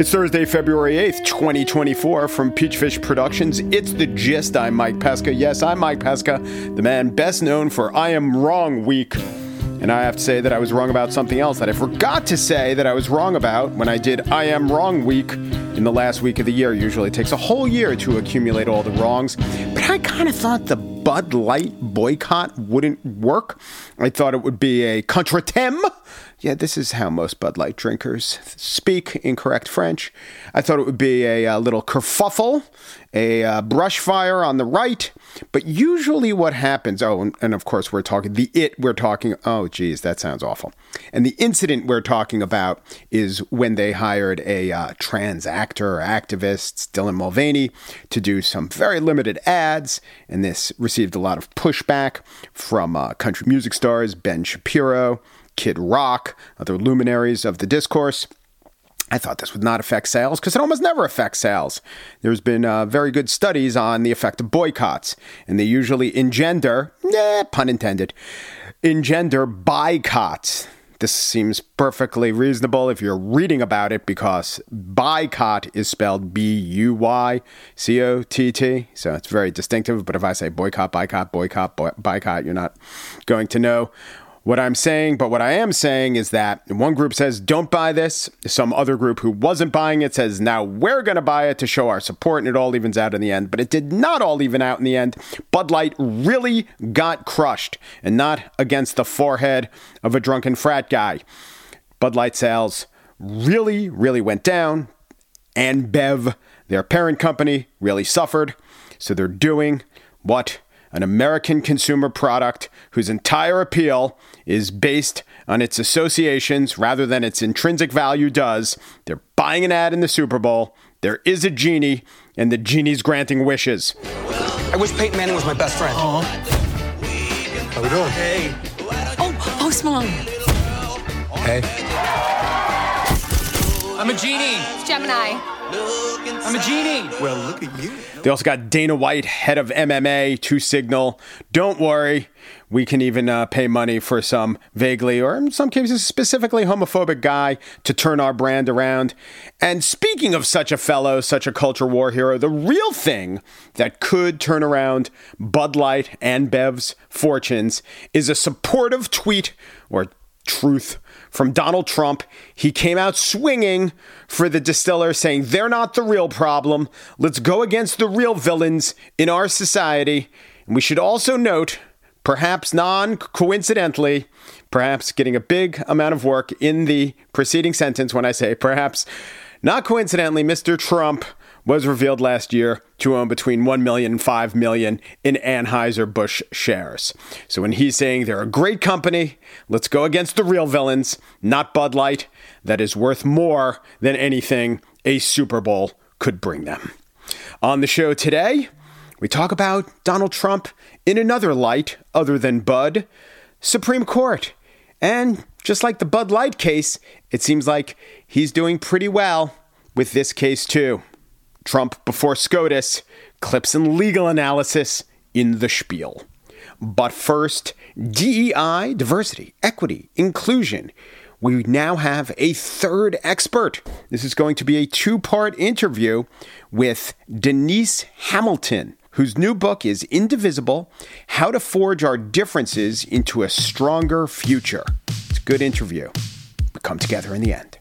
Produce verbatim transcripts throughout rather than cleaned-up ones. It's Thursday, February eighth, twenty twenty-four, from Peachfish Productions. It's The Gist. I'm Mike Pesca. Yes, I'm Mike Pesca, the man best known for I Am Wrong Week. And I have to say that I was wrong about something else that I forgot to say that I was wrong about when I did I Am Wrong Week in the last week of the year. Usually it takes a whole year to accumulate all the wrongs. But I kind of thought the Bud Light boycott wouldn't work. I thought it would be a contretemps. Yeah, this is how most Bud Light drinkers speak incorrect French. I thought it would be a, a little kerfuffle, a uh, brush fire on the right. But usually what happens, oh, and, and of course we're talking, the it we're talking, oh, geez, that sounds awful. And the incident we're talking about is when they hired a uh, trans actor, activist, Dylan Mulvaney, to do some very limited ads. And this received a lot of pushback from uh, country music stars, Ben Shapiro, Kid Rock, other luminaries of the discourse. I thought this would not affect sales because it almost never affects sales. There's been uh, very good studies on the effect of boycotts, and they usually engender, eh, pun intended, engender boycotts. This seems perfectly reasonable if you're reading about it, because boycott is spelled B U Y C O T T, so it's very distinctive. But if I say boycott, boycott, boycott, boy- boycott, you're not going to know what I'm saying. But what I am saying is that one group says, don't buy this. Some other group who wasn't buying it says, now we're going to buy it to show our support. And it all evens out in the end. But it did not all even out in the end. Bud Light really got crushed, and not against the forehead of a drunken frat guy. Bud Light sales really, really went down. Ambev, their parent company, really suffered. So they're doing what an American consumer product whose entire appeal is based on its associations rather than its intrinsic value does. They're buying an ad in the Super Bowl. There is a genie, and the genie's granting wishes. I wish Peyton Manning was my best friend. Aww. How we doing? Hey. Oh, Post Malone. Hey. I'm a genie. It's Gemini. I'm a genie. Well, look at you. They also got Dana White, head of M M A, to signal, don't worry, we can even uh, pay money for some vaguely, or in some cases specifically, homophobic guy to turn our brand around. And speaking of such a fellow, such a culture war hero, the real thing that could turn around Bud Light and Bev's fortunes is a supportive tweet or truth from Donald Trump. He came out swinging for the distiller, saying they're not the real problem. Let's go against the real villains in our society. And we should also note, perhaps non-coincidentally, perhaps getting a big amount of work in the preceding sentence when I say perhaps not coincidentally, Mister Trump was revealed last year to own between one million and five million in Anheuser-Busch shares. So when he's saying they're a great company, let's go against the real villains, not Bud Light, that is worth more than anything a Super Bowl could bring them. On the show today, we talk about Donald Trump in another light other than Bud, Supreme Court. And just like the Bud Light case, it seems like he's doing pretty well with this case too. Trump before SCOTUS, clips and legal analysis in the spiel. But first, D E I, diversity, equity, inclusion. We now have a third expert. This is going to be a two-part interview with Denise Hamilton, whose new book is Indivisible, How to Forge Our Differences into a Stronger Future. It's a good interview. We come together in the end.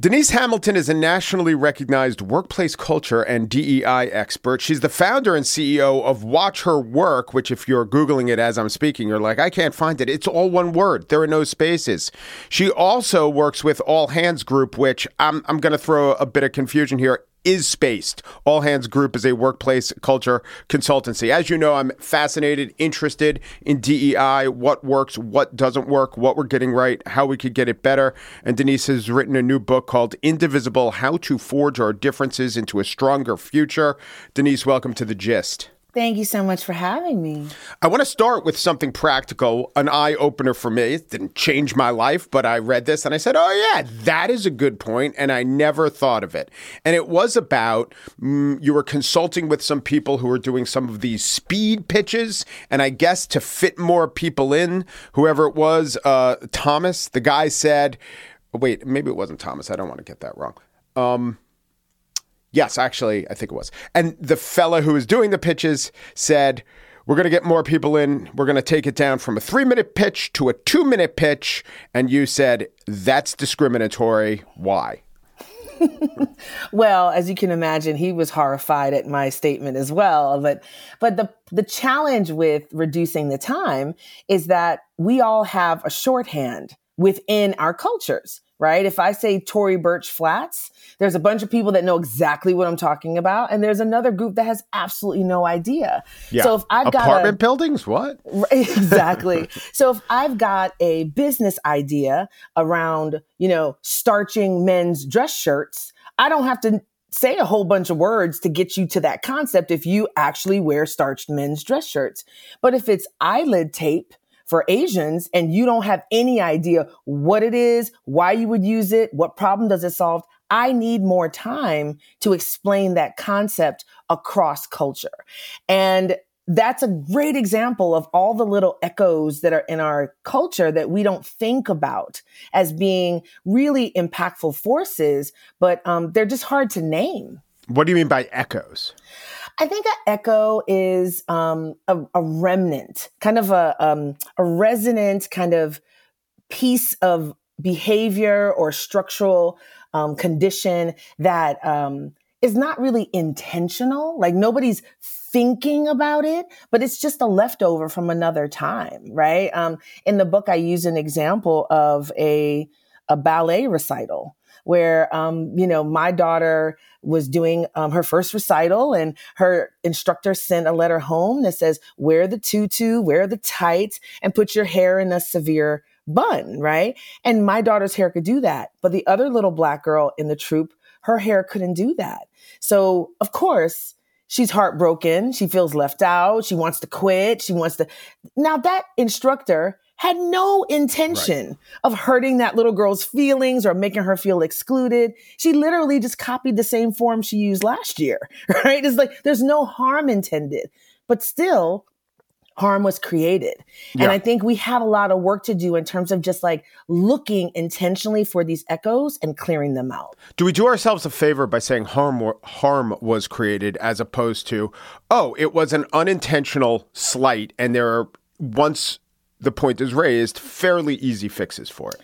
Denise Hamilton is a nationally recognized workplace culture and D E I expert. She's the founder and C E O of Watch Her Work, which if you're Googling it as I'm speaking, you're like, I can't find it. It's all one word. There are no spaces. She also works with All Hands Group, which I'm, I'm going to throw a bit of confusion here, is spaced. All Hands Group is a workplace culture consultancy. As you know, I'm fascinated, interested in D E I, what works, what doesn't work, what we're getting right, how we could get it better. And Denise has written a new book called Indivisible, How to Forge Our Differences into a Stronger Future. Denise, welcome to The Gist. Thank you so much for having me. I want to start with something practical, an eye-opener for me. It didn't change my life, but I read this and I said, oh, yeah, that is a good point, and I never thought of it. And it was about mm, you were consulting with some people who were doing some of these speed pitches, and I guess to fit more people in, whoever it was, uh, Thomas, the guy said, wait, maybe it wasn't Thomas. I don't want to get that wrong. Um Yes, actually, I think it was. And the fella who was doing the pitches said, we're going to get more people in. We're going to take it down from a three-minute pitch to a two-minute pitch. And you said, that's discriminatory. Why? Well, as you can imagine, he was horrified at my statement as well. But but the the challenge with reducing the time is that we all have a shorthand within our cultures. Right? If I say Tory Burch flats, there's a bunch of people that know exactly what I'm talking about. And there's another group that has absolutely no idea. Yeah. So if I've got apartment a, buildings, what? Exactly. So if I've got a business idea around, you know, starching men's dress shirts, I don't have to say a whole bunch of words to get you to that concept if you actually wear starched men's dress shirts. But if it's eyelid tape for Asians, and you don't have any idea what it is, why you would use it, what problem does it solve, I need more time to explain that concept across culture. And that's a great example of all the little echoes that are in our culture that we don't think about as being really impactful forces, but um, they're just hard to name. What do you mean by echoes? I think an echo is um, a, a remnant, kind of a, um, a resonant kind of piece of behavior or structural um, condition that um, is not really intentional. Like nobody's thinking about it, but it's just a leftover from another time, right? Um, in the book, I use an example of a, a ballet recital, where, um, you know, my daughter was doing um, her first recital and her instructor sent a letter home that says, wear the tutu, wear the tights, and put your hair in a severe bun, right? And my daughter's hair could do that. But the other little black girl in the troupe, her hair couldn't do that. So, of course, she's heartbroken. She feels left out. She wants to quit. She wants to... Now, that instructor had no intention right. of hurting that little girl's feelings or making her feel excluded. She literally just copied the same form she used last year, right? It's like, there's no harm intended, but still harm was created. Yeah. And I think we have a lot of work to do in terms of just like looking intentionally for these echoes and clearing them out. Do we do ourselves a favor by saying harm, harm was created as opposed to, oh, it was an unintentional slight and there are once... the point is raised, fairly easy fixes for it.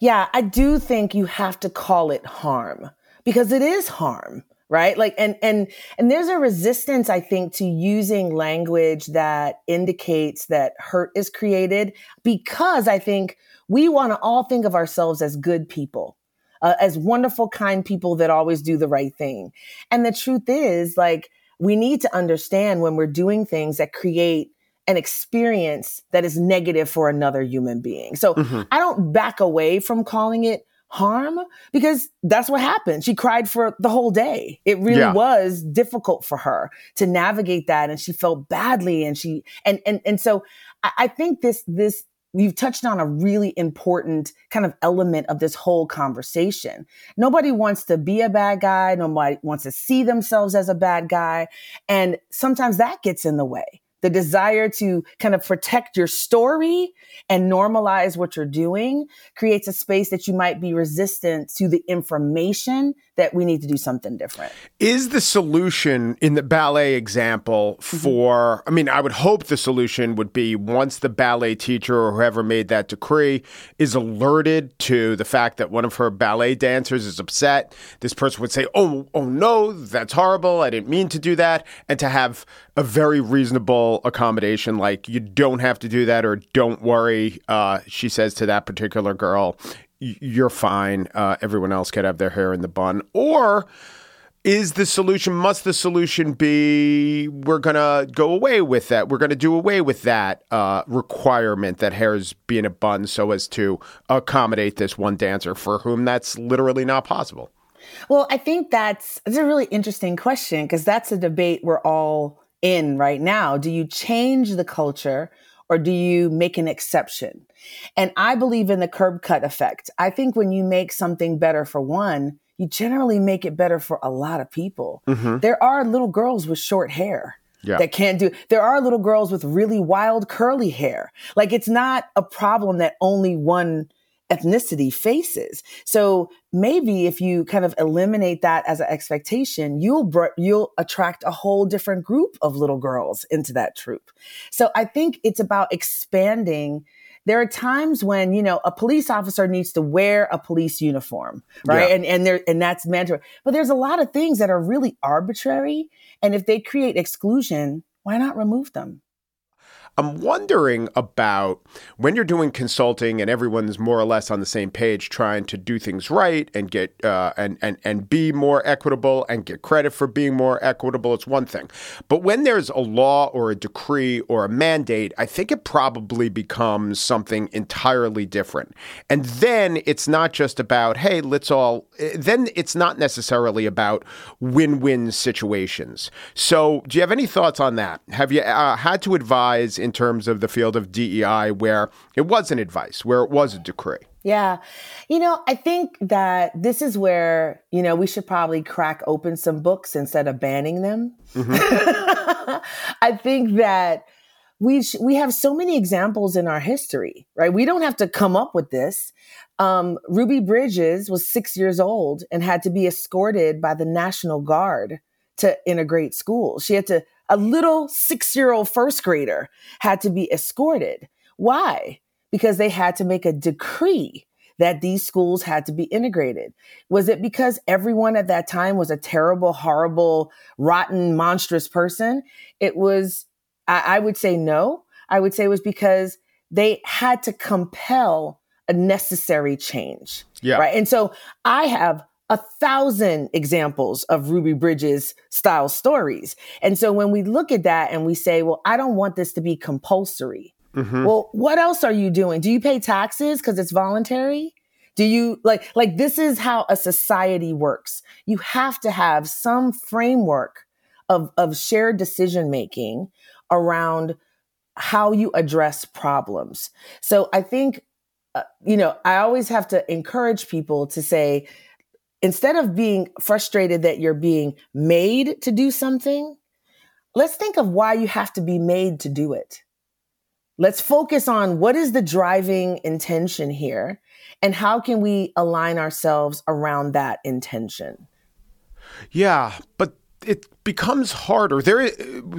Yeah, I do think you have to call it harm because it is harm, right? Like, and and and there's a resistance, I think, to using language that indicates that hurt is created because I think we want to all think of ourselves as good people, uh, as wonderful, kind people that always do the right thing. And the truth is, like, we need to understand when we're doing things that create an experience that is negative for another human being. So mm-hmm. I don't back away from calling it harm because that's what happened. She cried for the whole day. It really yeah. was difficult for her to navigate that. And she felt badly. And she, and, and, and so I, I think this, this, you've touched on a really important kind of element of this whole conversation. Nobody wants to be a bad guy. Nobody wants to see themselves as a bad guy. And sometimes that gets in the way. The desire to kind of protect your story and normalize what you're doing creates a space that you might be resistant to the information that we need to do something different. Is the solution in the ballet example for, mm-hmm. I mean, I would hope the solution would be once the ballet teacher or whoever made that decree is alerted to the fact that one of her ballet dancers is upset, this person would say, oh, oh no, that's horrible. I didn't mean to do that. And to have a very reasonable accommodation, like you don't have to do that, or don't worry. Uh, she says to that particular girl, you're fine. Uh, everyone else could have their hair in the bun. Or is the solution, must the solution be, we're going to go away with that. We're going to do away with that uh, requirement that hairs be in a bun so as to accommodate this one dancer for whom that's literally not possible. Well, I think that's, that's a really interesting question because that's a debate we're all in right now? Do you change the culture or do you make an exception? And I believe in the curb cut effect. I think when you make something better for one, you generally make it better for a lot of people. Mm-hmm. There are little girls with short hair yeah. that can't do, there are little girls with really wild curly hair. Like, it's not a problem that only one ethnicity faces. So maybe if you kind of eliminate that as an expectation, you'll br- you'll attract a whole different group of little girls into that troop. So I think it's about expanding. There are times when, you know, a police officer needs to wear a police uniform, right? Yeah. And and there and that's mandatory. But there's a lot of things that are really arbitrary, and if they create exclusion, why not remove them? I'm wondering about when you're doing consulting and everyone's more or less on the same page, trying to do things right and get uh, and and and be more equitable and get credit for being more equitable. It's one thing, but when there's a law or a decree or a mandate, I think it probably becomes something entirely different. And then it's not just about, hey, let's all. Then it's not necessarily about win-win situations. So, do you have any thoughts on that? Have you uh, had to advise in terms of the field of D E I where it wasn't advice, where it was a decree? Yeah. You know, I think that this is where, you know, we should probably crack open some books instead of banning them. Mm-hmm. I think that we sh- we have so many examples in our history, right? We don't have to come up with this. Um, Ruby Bridges was six years old and had to be escorted by the National Guard to integrate school. She had to A little six-year-old first grader had to be escorted. Why? Because they had to make a decree that these schools had to be integrated. Was it because everyone at that time was a terrible, horrible, rotten, monstrous person? It was, I, I would say no. I would say it was because they had to compel a necessary change. Yeah. Right. And so I have a thousand examples of Ruby Bridges style stories. And so when we look at that and we say, well, I don't want this to be compulsory. Mm-hmm. Well, what else are you doing? Do you pay taxes because it's voluntary? Do you like, like this is how a society works. You have to have some framework of, of shared decision-making around how you address problems. So I think, uh, you know, I always have to encourage people to say, instead of being frustrated that you're being made to do something, let's think of why you have to be made to do it. Let's focus on what is the driving intention here and how can we align ourselves around that intention? Yeah, but it becomes harder. There is,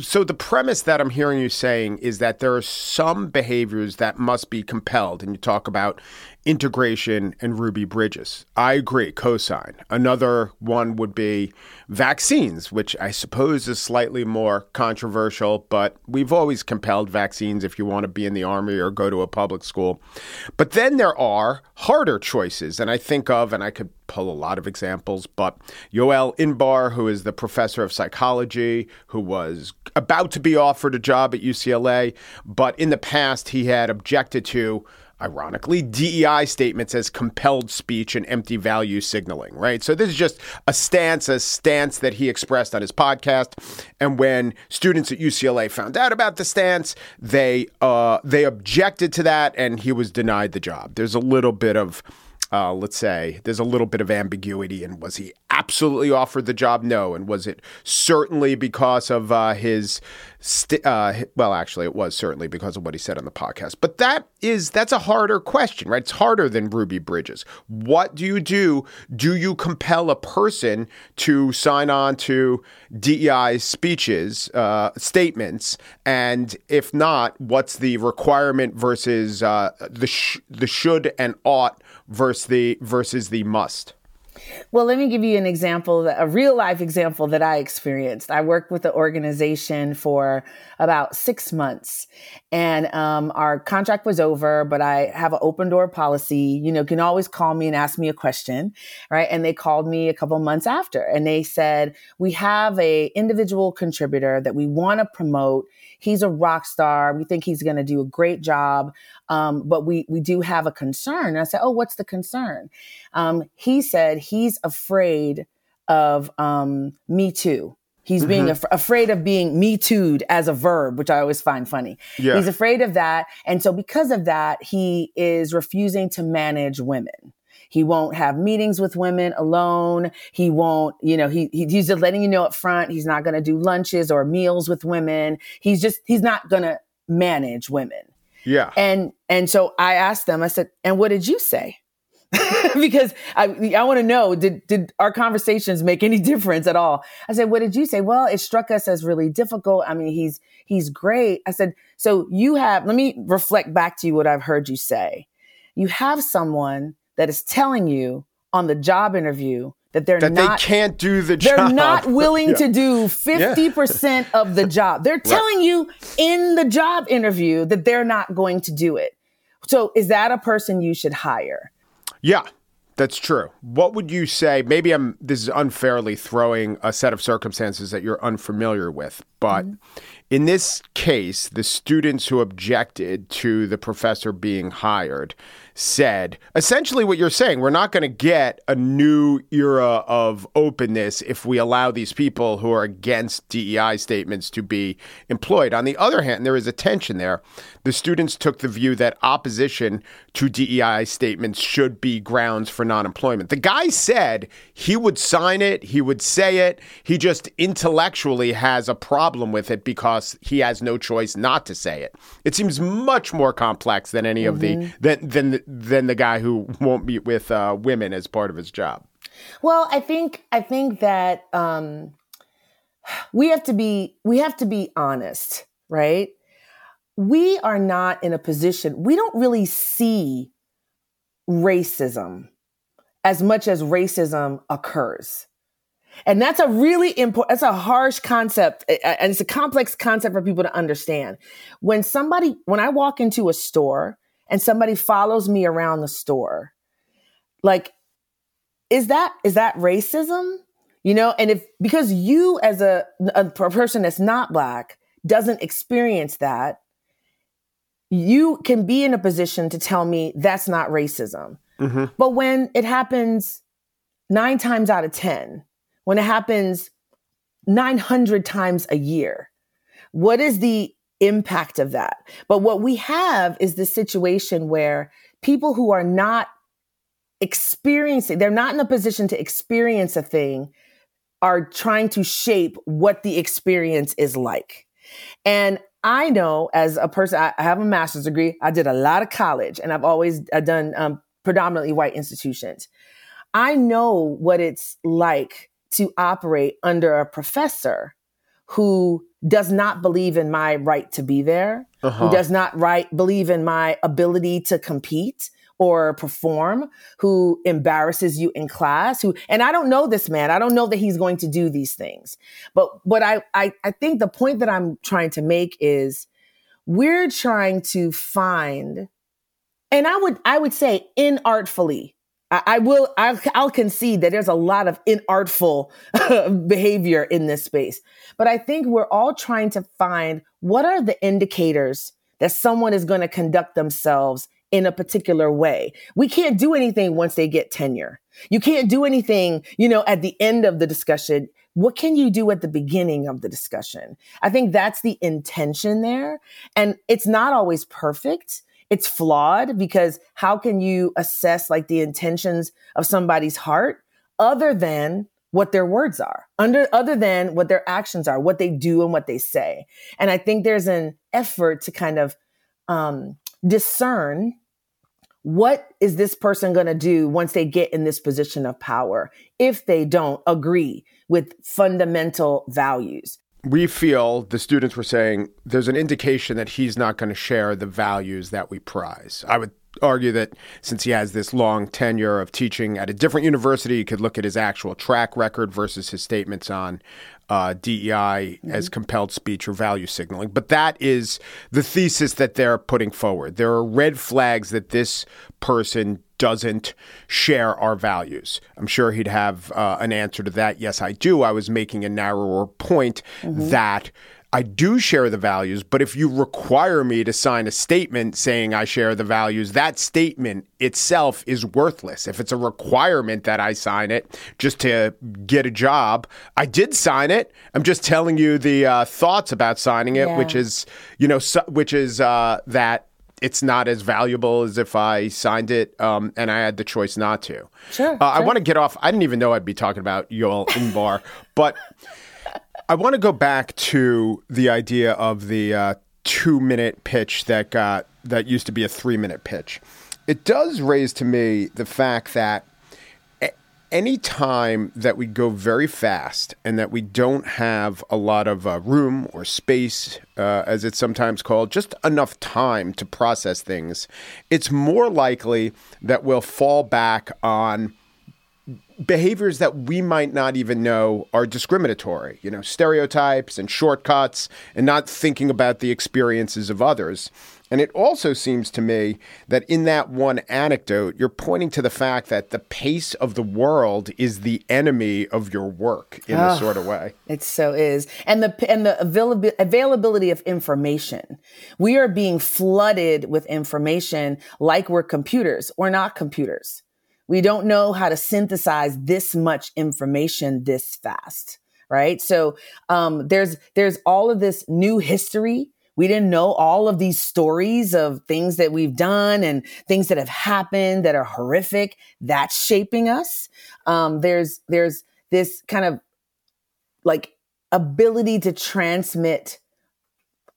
so the premise that I'm hearing you saying is that there are some behaviors that must be compelled. And you talk about integration and Ruby Bridges. I agree, cosign. Another one would be vaccines, which I suppose is slightly more controversial, but we've always compelled vaccines if you want to be in the army or go to a public school. But then there are harder choices. And I think of, and I could pull a lot of examples, but Yoel Inbar, who is the professor of psychology, Psychology, who was about to be offered a job at U C L A, but in the past he had objected to, ironically, D E I statements as compelled speech and empty value signaling, right? So this is just a stance, a stance that he expressed on his podcast. And when students at U C L A found out about the stance, they uh, they objected to that and he was denied the job. There's a little bit of Uh, let's say there's a little bit of ambiguity. And was he absolutely offered the job? No. And was it certainly because of uh, his st- uh, well, actually, it was certainly because of what he said on the podcast. But that is that's a harder question, right? It's harder than Ruby Bridges. What do you do? Do you compel a person to sign on to D E I speeches, uh, statements? And if not, what's the requirement versus uh, the sh- the should and ought versus the versus the must? Well, let me give you an example, that, a real life example that I experienced. I worked with the organization for about six months and um, our contract was over, but I have an open door policy. You know, you can always call me and ask me a question, right? And they called me a couple months after and they said, we have a individual contributor that we want to promote. He's a rock star. We think he's going to do a great job. Um, but we, we do have a concern. And I said, oh, what's the concern? Um, he said he's afraid of um, Me Too. He's mm-hmm. being af- afraid of being Me Too'd as a verb, which I always find funny. Yeah. He's afraid of that. And so because of that, he is refusing to manage women. He won't have meetings with women alone. He won't, you know, he, he he's just letting you know up front. He's not going to do lunches or meals with women. He's just, he's not going to manage women. Yeah. And, and so I asked them, I said, and what did you say? Because I, I want to know, did, did our conversations make any difference at all? I said, what did you say? Well, it struck us as really difficult. I mean, he's, he's great. I said, so you have, let me reflect back to you what I've heard you say. You have someone that is telling you on the job interview that they're that not, they can't do the they're job. They're not willing yeah. to do fifty percent yeah. of the job. They're telling right. you in the job interview that they're not going to do it. So is that a person you should hire? Yeah, that's true. What would you say? Maybe I'm, this is unfairly throwing a set of circumstances that you're unfamiliar with, but mm-hmm. in this case, the students who objected to the professor being hired said, essentially what you're saying, we're not going to get a new era of openness if we allow these people who are against D E I statements to be employed. On the other hand, there is a tension there. The students took the view that opposition to D E I statements should be grounds for non-employment. The guy said he would sign it, he would say it, he just intellectually has a problem with it because he has no choice not to say it. It seems much more complex than any mm-hmm. of the, than, than the than the guy who won't meet with uh, women as part of his job. Well, I think I think that um, we have to be we have to be honest, right? We are not in a position. We don't really see racism as much as racism occurs, and that's a really important. That's a harsh concept, and it's a complex concept for people to understand. When somebody, when I walk into a store and somebody follows me around the store, like, is that, is that racism? You know, and if, because you as a, a person that's not Black doesn't experience that, you can be in a position to tell me that's not racism. Mm-hmm. But when it happens nine times out of ten, when it happens nine hundred times a year, what is the impact of that? But what we have is the situation where people who are not experiencing, they're not in a position to experience a thing, are trying to shape what the experience is like. And I know as a person, I have a master's degree. I did a lot of college and I've always I've done um, predominantly white institutions. I know what it's like to operate under a professor who does not believe in my right to be there, uh-huh. who does not right, believe in my ability to compete or perform, who embarrasses you in class, who, and I don't know this man. I don't know that he's going to do these things. But what I, I, I think the point that I'm trying to make is we're trying to find, and I would, I would say inartfully, I, I will, I'll, I'll concede that there's a lot of inartful behavior in this space, but I think we're all trying to find what are the indicators that someone is going to conduct themselves in a particular way. We can't do anything once they get tenure. You can't do anything, you know, at the end of the discussion. What can you do at the beginning of the discussion? I think that's the intention there. And it's not always perfect. It's flawed because how can you assess like the intentions of somebody's heart other than what their words are, under other than what their actions are, what they do and what they say. And I think there's an effort to kind of um, discern what is this person going to do once they get in this position of power if they don't agree with fundamental values. We feel, the students were saying, there's an indication that he's not going to share the values that we prize. I would argue that since he has this long tenure of teaching at a different university, you could look at his actual track record versus his statements on uh, D E I mm-hmm. as compelled speech or value signaling. But that is the thesis that they're putting forward. There are red flags that this person doesn't share our values. I'm sure he'd have uh, an answer to that. Yes, I do. I was making a narrower point mm-hmm. that I do share the values, but if you require me to sign a statement saying I share the values, that statement itself is worthless. If it's a requirement that I sign it just to get a job, I did sign it. I'm just telling you the uh, thoughts about signing it, yeah. which is, you know, so, which is uh, that it's not as valuable as if I signed it um, and I had the choice not to. Sure. Uh, sure. I want to get off. I didn't even know I'd be talking about Yoel Inbar, but I want to go back to the idea of the uh, two-minute pitch that got that used to be a three-minute pitch. It does raise to me the fact that a- any time that we go very fast and that we don't have a lot of uh, room or space, uh, as it's sometimes called, just enough time to process things, it's more likely that we'll fall back on behaviors that we might not even know are discriminatory, you know, stereotypes and shortcuts and not thinking about the experiences of others. And it also seems to me that in that one anecdote, you're pointing to the fact that the pace of the world is the enemy of your work in oh, a sort of way. It so is. And the and the avail- availability of information. We are being flooded with information like we're computers. We're not computers. We don't know how to synthesize this much information this fast, right? So um, there's there's all of this new history. We didn't know all of these stories of things that we've done and things that have happened that are horrific. That's shaping us. Um, there's there's this kind of like ability to transmit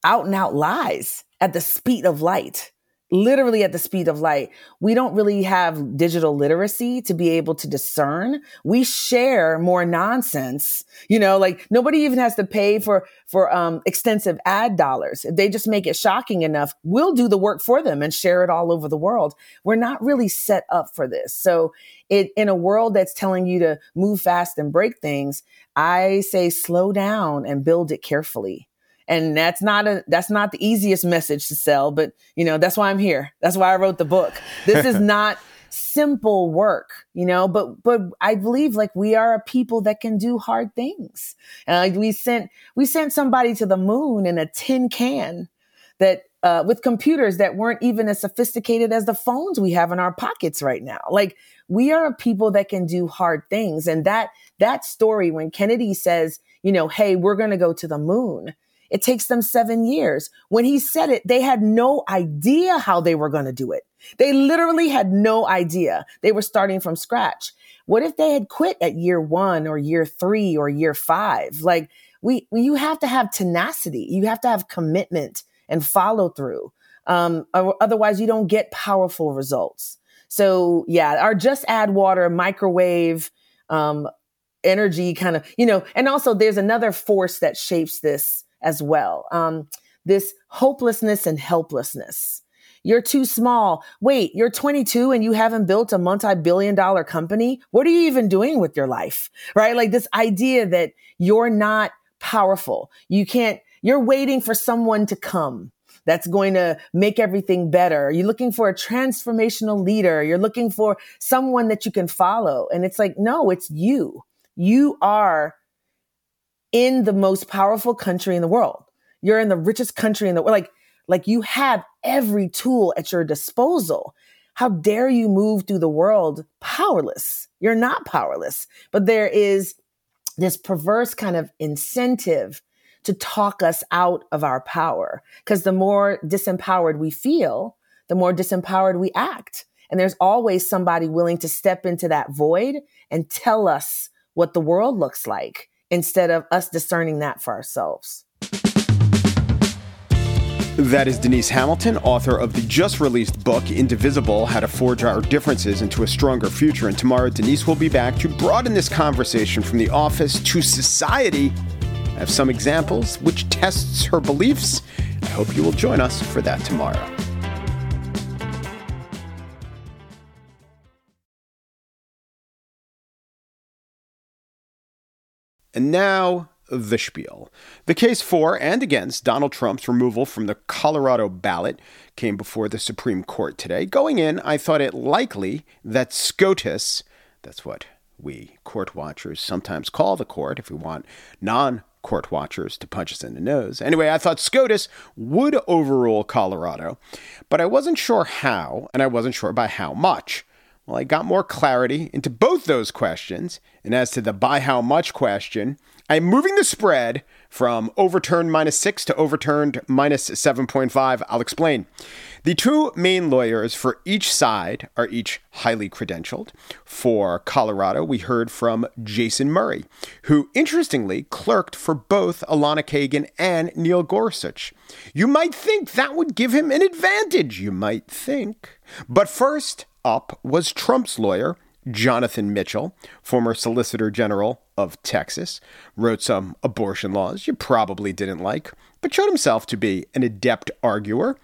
out and out lies at the speed of light. Literally at the speed of light. We don't really have digital literacy to be able to discern. We share more nonsense, you know, like nobody even has to pay for, for, um, extensive ad dollars. If they just make it shocking enough, we'll do the work for them and share it all over the world. We're not really set up for this. So it, in a world that's telling you to move fast and break things, I say, slow down and build it carefully. And that's not a, that's not the easiest message to sell, but you know, that's why I'm here. That's why I wrote the book. This is not simple work, you know, but, but I believe like we are a people that can do hard things. And uh, we sent, we sent somebody to the moon in a tin can that, uh, with computers that weren't even as sophisticated as the phones we have in our pockets right now. Like we are a people that can do hard things. And that, that story, when Kennedy says, you know, hey, we're going to go to the moon. It takes them seven years. When he said it, they had no idea how they were going to do it. They literally had no idea. They were starting from scratch. What if they had quit at year one or year three or year five? Like we, we you have to have tenacity. You have to have commitment and follow through. Um, otherwise you don't get powerful results. So yeah, or just add water, microwave, um, energy kind of, you know, and also there's another force that shapes this as well. Um, this hopelessness and helplessness. You're too small. Wait, you're twenty-two and you haven't built a multi-billion dollar company? What are you even doing with your life? Right? Like this idea that you're not powerful. You can't, you're waiting for someone to come that's going to make everything better. You're looking for a transformational leader. You're looking for someone that you can follow. And it's like, no, it's you. You are in the most powerful country in the world. You're in the richest country in the world. Like, like you have every tool at your disposal. How dare you move through the world powerless? You're not powerless, but there is this perverse kind of incentive to talk us out of our power. Because the more disempowered we feel, the more disempowered we act. And there's always somebody willing to step into that void and tell us what the world looks like, instead of us discerning that for ourselves. That is Denise Hamilton, author of the just-released book, Indivisible, How to Forge Our Differences into a Stronger Future. And tomorrow, Denise will be back to broaden this conversation from the office to society. I have some examples which tests her beliefs. I hope you will join us for that tomorrow. And now, the spiel. The case for and against Donald Trump's removal from the Colorado ballot came before the Supreme Court today. Going in, I thought it likely that SCOTUS, that's what we court watchers sometimes call the court if we want non court watchers to punch us in the nose. Anyway, I thought SCOTUS would overrule Colorado, but I wasn't sure how, and I wasn't sure by how much. Well, I got more clarity into both those questions, and as to the by how much question, I'm moving the spread from overturned minus six to overturned minus seven point five. I'll explain. The two main lawyers for each side are each highly credentialed. For Colorado, we heard from Jason Murray, who interestingly clerked for both Alana Kagan and Neil Gorsuch. You might think that would give him an advantage, you might think. But first up was Trump's lawyer, Jonathan Mitchell, former Solicitor General of Texas, wrote some abortion laws you probably didn't like, but showed himself to be an adept arguer.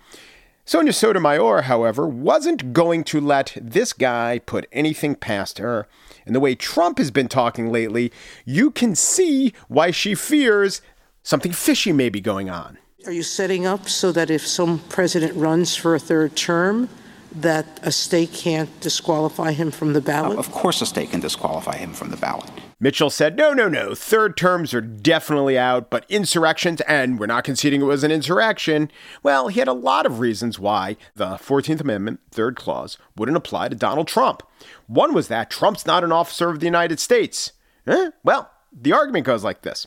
Sonia Sotomayor, however, wasn't going to let this guy put anything past her. And the way Trump has been talking lately, you can see why she fears something fishy may be going on. Are you setting up so that if some president runs for a third term, that a state can't disqualify him from the ballot? Of course a state can disqualify him from the ballot. Mitchell said, no, no, no, third terms are definitely out, but insurrections, and we're not conceding it was an insurrection. Well, he had a lot of reasons why the fourteenth Amendment, third clause, wouldn't apply to Donald Trump. One was that Trump's not an officer of the United States. Eh? Well, the argument goes like this.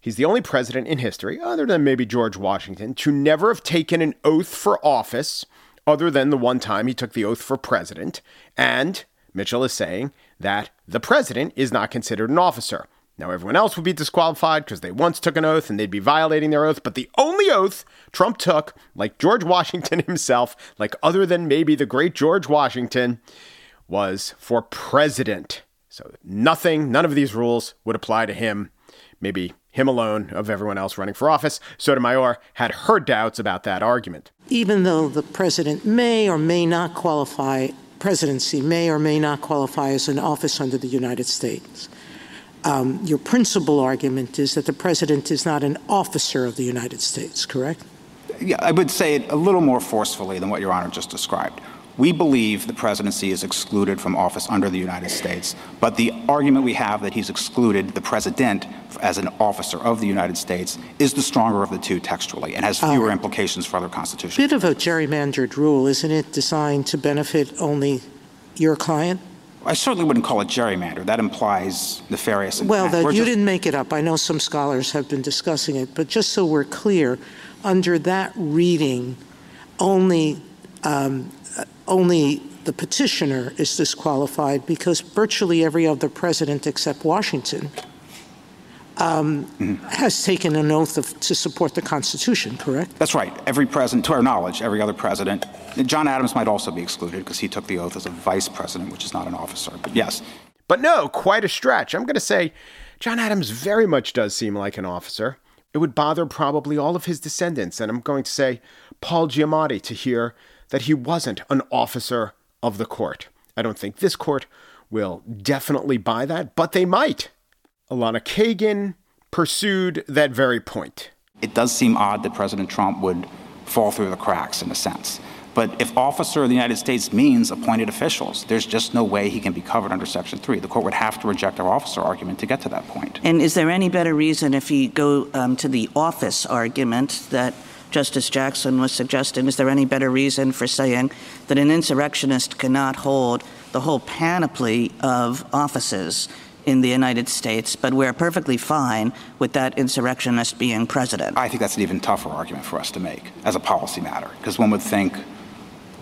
He's the only president in history, other than maybe George Washington, to never have taken an oath for office, other than the one time he took the oath for president. And Mitchell is saying that the president is not considered an officer. Now, everyone else would be disqualified because they once took an oath and they'd be violating their oath. But the only oath Trump took, like George Washington himself, like other than maybe the great George Washington, was for president. So nothing, none of these rules would apply to him. Maybe him alone of everyone else running for office. Sotomayor had her doubts about that argument. Even though the president may or may not qualify, presidency may or may not qualify as an office under the United States, um, your principal argument is that the president is not an officer of the United States, correct? Yeah, I would say it a little more forcefully than what Your Honor just described. We believe the presidency is excluded from office under the United States, but the argument we have that he's excluded the president as an officer of the United States is the stronger of the two textually and has fewer uh, implications for other constitutions. Bit of a gerrymandered rule, isn't it, designed to benefit only your client? I certainly wouldn't call it gerrymander. That implies nefarious intent. Well, the, you just, didn't make it up. I know some scholars have been discussing it, but just so we're clear, under that reading, only um, Only the petitioner is disqualified because virtually every other president except Washington um, mm-hmm. has taken an oath of, to support the Constitution, correct? That's right. Every president, to our knowledge, every other president. John Adams might also be excluded because he took the oath as a vice president, which is not an officer, but yes. But no, quite a stretch. I'm going to say John Adams very much does seem like an officer. It would bother probably all of his descendants. And I'm going to say Paul Giamatti to hear that he wasn't an officer of the court. I don't think this court will definitely buy that, but they might. Alana Kagan pursued that very point. It does seem odd that President Trump would fall through the cracks in a sense. But if officer of the United States means appointed officials, there's just no way he can be covered under Section three. The court would have to reject our officer argument to get to that point. And is there any better reason if you go um, to the office argument that Justice Jackson was suggesting, is there any better reason for saying that an insurrectionist cannot hold the whole panoply of offices in the United States, but we're perfectly fine with that insurrectionist being president? I think that's an even tougher argument for us to make as a policy matter, because one would think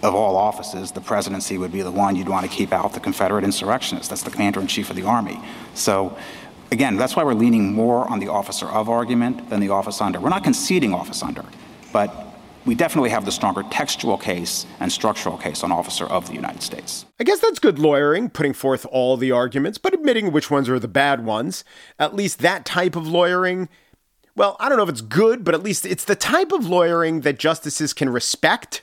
of all offices, the presidency would be the one you'd want to keep out the Confederate insurrectionists. That's the commander-in-chief of the army. So, again, that's why we're leaning more on the officer of argument than the office under. We're not conceding office under. But we definitely have the stronger textual case and structural case on officer of the United States. I guess that's good lawyering, putting forth all the arguments, but admitting which ones are the bad ones. At least that type of lawyering, well, I don't know if it's good, but at least it's the type of lawyering that justices can respect.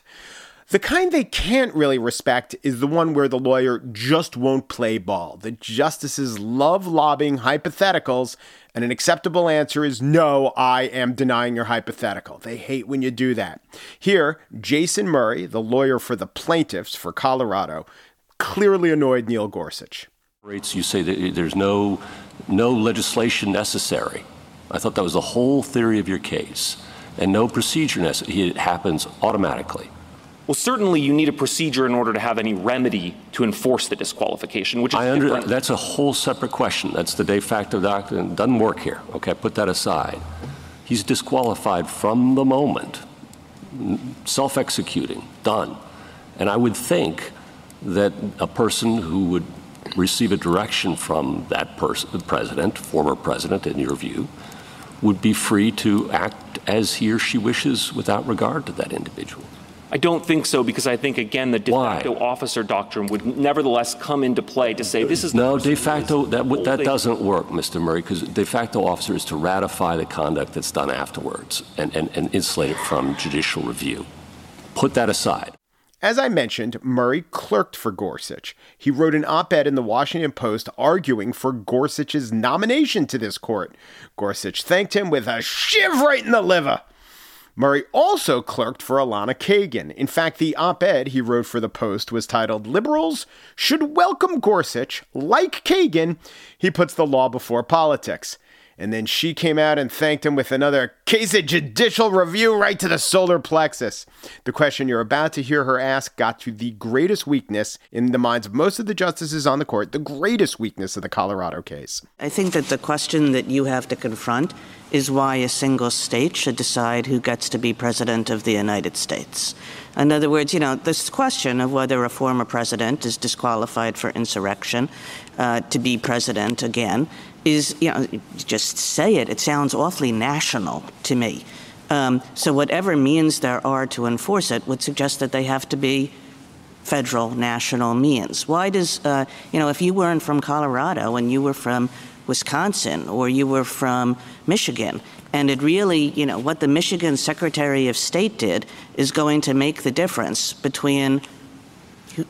The kind they can't really respect is the one where the lawyer just won't play ball. The justices love lobbing hypotheticals, and an acceptable answer is, no, I am denying your hypothetical. They hate when you do that. Here, Jason Murray, the lawyer for the plaintiffs for Colorado, clearly annoyed Neil Gorsuch. You say that there's no, no legislation necessary. I thought that was the whole theory of your case, and no procedure necessary. It happens automatically. Well, certainly you need a procedure in order to have any remedy to enforce the disqualification, which is I under, different. That's a whole separate question. That's the de facto doctrine. It doesn't work here. Okay, put that aside. He's disqualified from the moment, self-executing, done. And I would think that a person who would receive a direction from that person, the president, former president, in your view, would be free to act as he or she wishes without regard to that individual. I don't think so, because I think, again, the de facto Why? officer doctrine would nevertheless come into play to say this is no de facto. That that, that doesn't work, Mister Murray, because de facto officer is to ratify the conduct that's done afterwards and, and, and insulate it from judicial review. Put that aside. As I mentioned, Murray clerked for Gorsuch. He wrote an op-ed in the Washington Post arguing for Gorsuch's nomination to this court. Gorsuch thanked him with a shiv right in the liver. Murray also clerked for Alana Kagan. In fact, the op-ed he wrote for the Post was titled, "Liberals Should Welcome Gorsuch. Like Kagan, he puts the law before politics." And then she came out and thanked him with another case of judicial review right to the solar plexus. The question you're about to hear her ask got to the greatest weakness in the minds of most of the justices on the court, the greatest weakness of the Colorado case. I think that the question that you have to confront is why a single state should decide who gets to be president of the United States. In other words, you know, this question of whether a former president is disqualified for insurrection uh, to be president again is, you know, just say it, it sounds awfully national to me. Um, so whatever means there are to enforce it would suggest that they have to be federal, national means. Why does, uh, you know, if you weren't from Colorado and you were from Wisconsin or you were from Michigan, and it really, you know, what the Michigan Secretary of State did is going to make the difference between,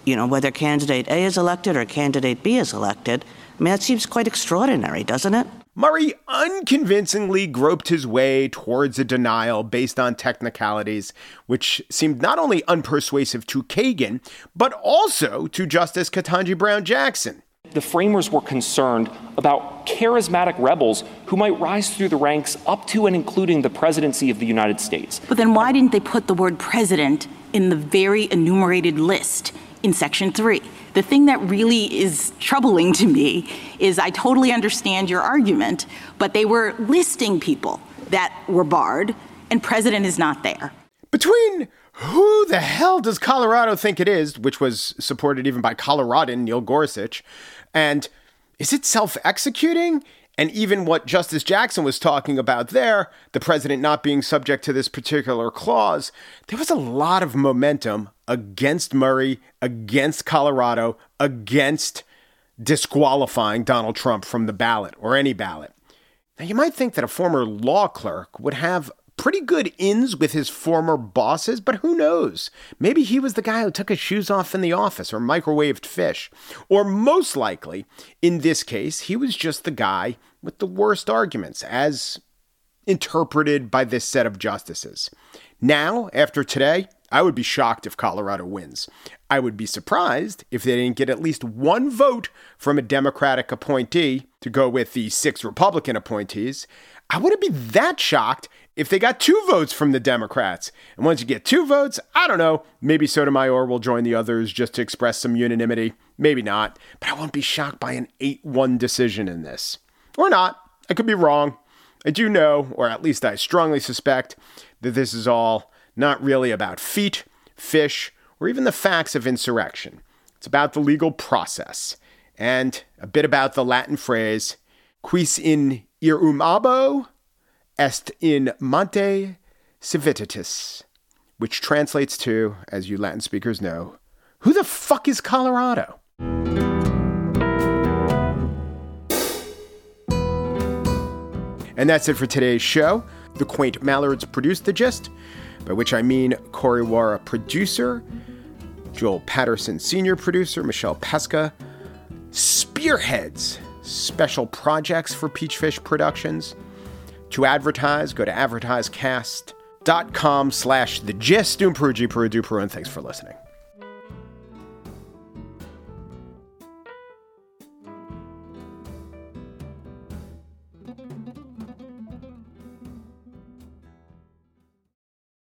you know, whether candidate A is elected or candidate B is elected. I mean, that seems quite extraordinary, doesn't it? Murray unconvincingly groped his way towards a denial based on technicalities, which seemed not only unpersuasive to Kagan, but also to Justice Ketanji Brown Jackson. The framers were concerned about charismatic rebels who might rise through the ranks up to and including the presidency of the United States. But then why didn't they put the word president in the very enumerated list in Section three? The thing that really is troubling to me is I totally understand your argument, but they were listing people that were barred, and president is not there. Between who the hell does Colorado think it is, which was supported even by Coloradan Neil Gorsuch, and is it self-executing? And even what Justice Jackson was talking about there, the president not being subject to this particular clause, there was a lot of momentum against Murray, against Colorado, against disqualifying Donald Trump from the ballot or any ballot. Now, you might think that a former law clerk would have pretty good ins with his former bosses, but who knows? Maybe he was the guy who took his shoes off in the office or microwaved fish. Or most likely, in this case, he was just the guy with the worst arguments, as interpreted by this set of justices. Now, after today, I would be shocked if Colorado wins. I would be surprised if they didn't get at least one vote from a Democratic appointee to go with the six Republican appointees. I wouldn't be that shocked if they got two votes from the Democrats. And once you get two votes, I don't know, maybe Sotomayor will join the others just to express some unanimity. Maybe not. But I won't be shocked by an eight one decision in this. Or not. I could be wrong. I do know, or at least I strongly suspect, that this is all not really about feet, fish, or even the facts of insurrection. It's about the legal process. And a bit about the Latin phrase, quis in irum abo, est in monte civitatis, which translates to, as you Latin speakers know, who the fuck is Colorado? And that's it for today's show. The Quaint Mallards produced The Gist, by which I mean Corey Wara, producer, Joel Patterson, senior producer, Michelle Pesca, spearheads special projects for Peachfish Productions. To advertise, go to advertisecast dot com slash the gist. Doom Peru, G Peru, do Peru, and thanks for listening.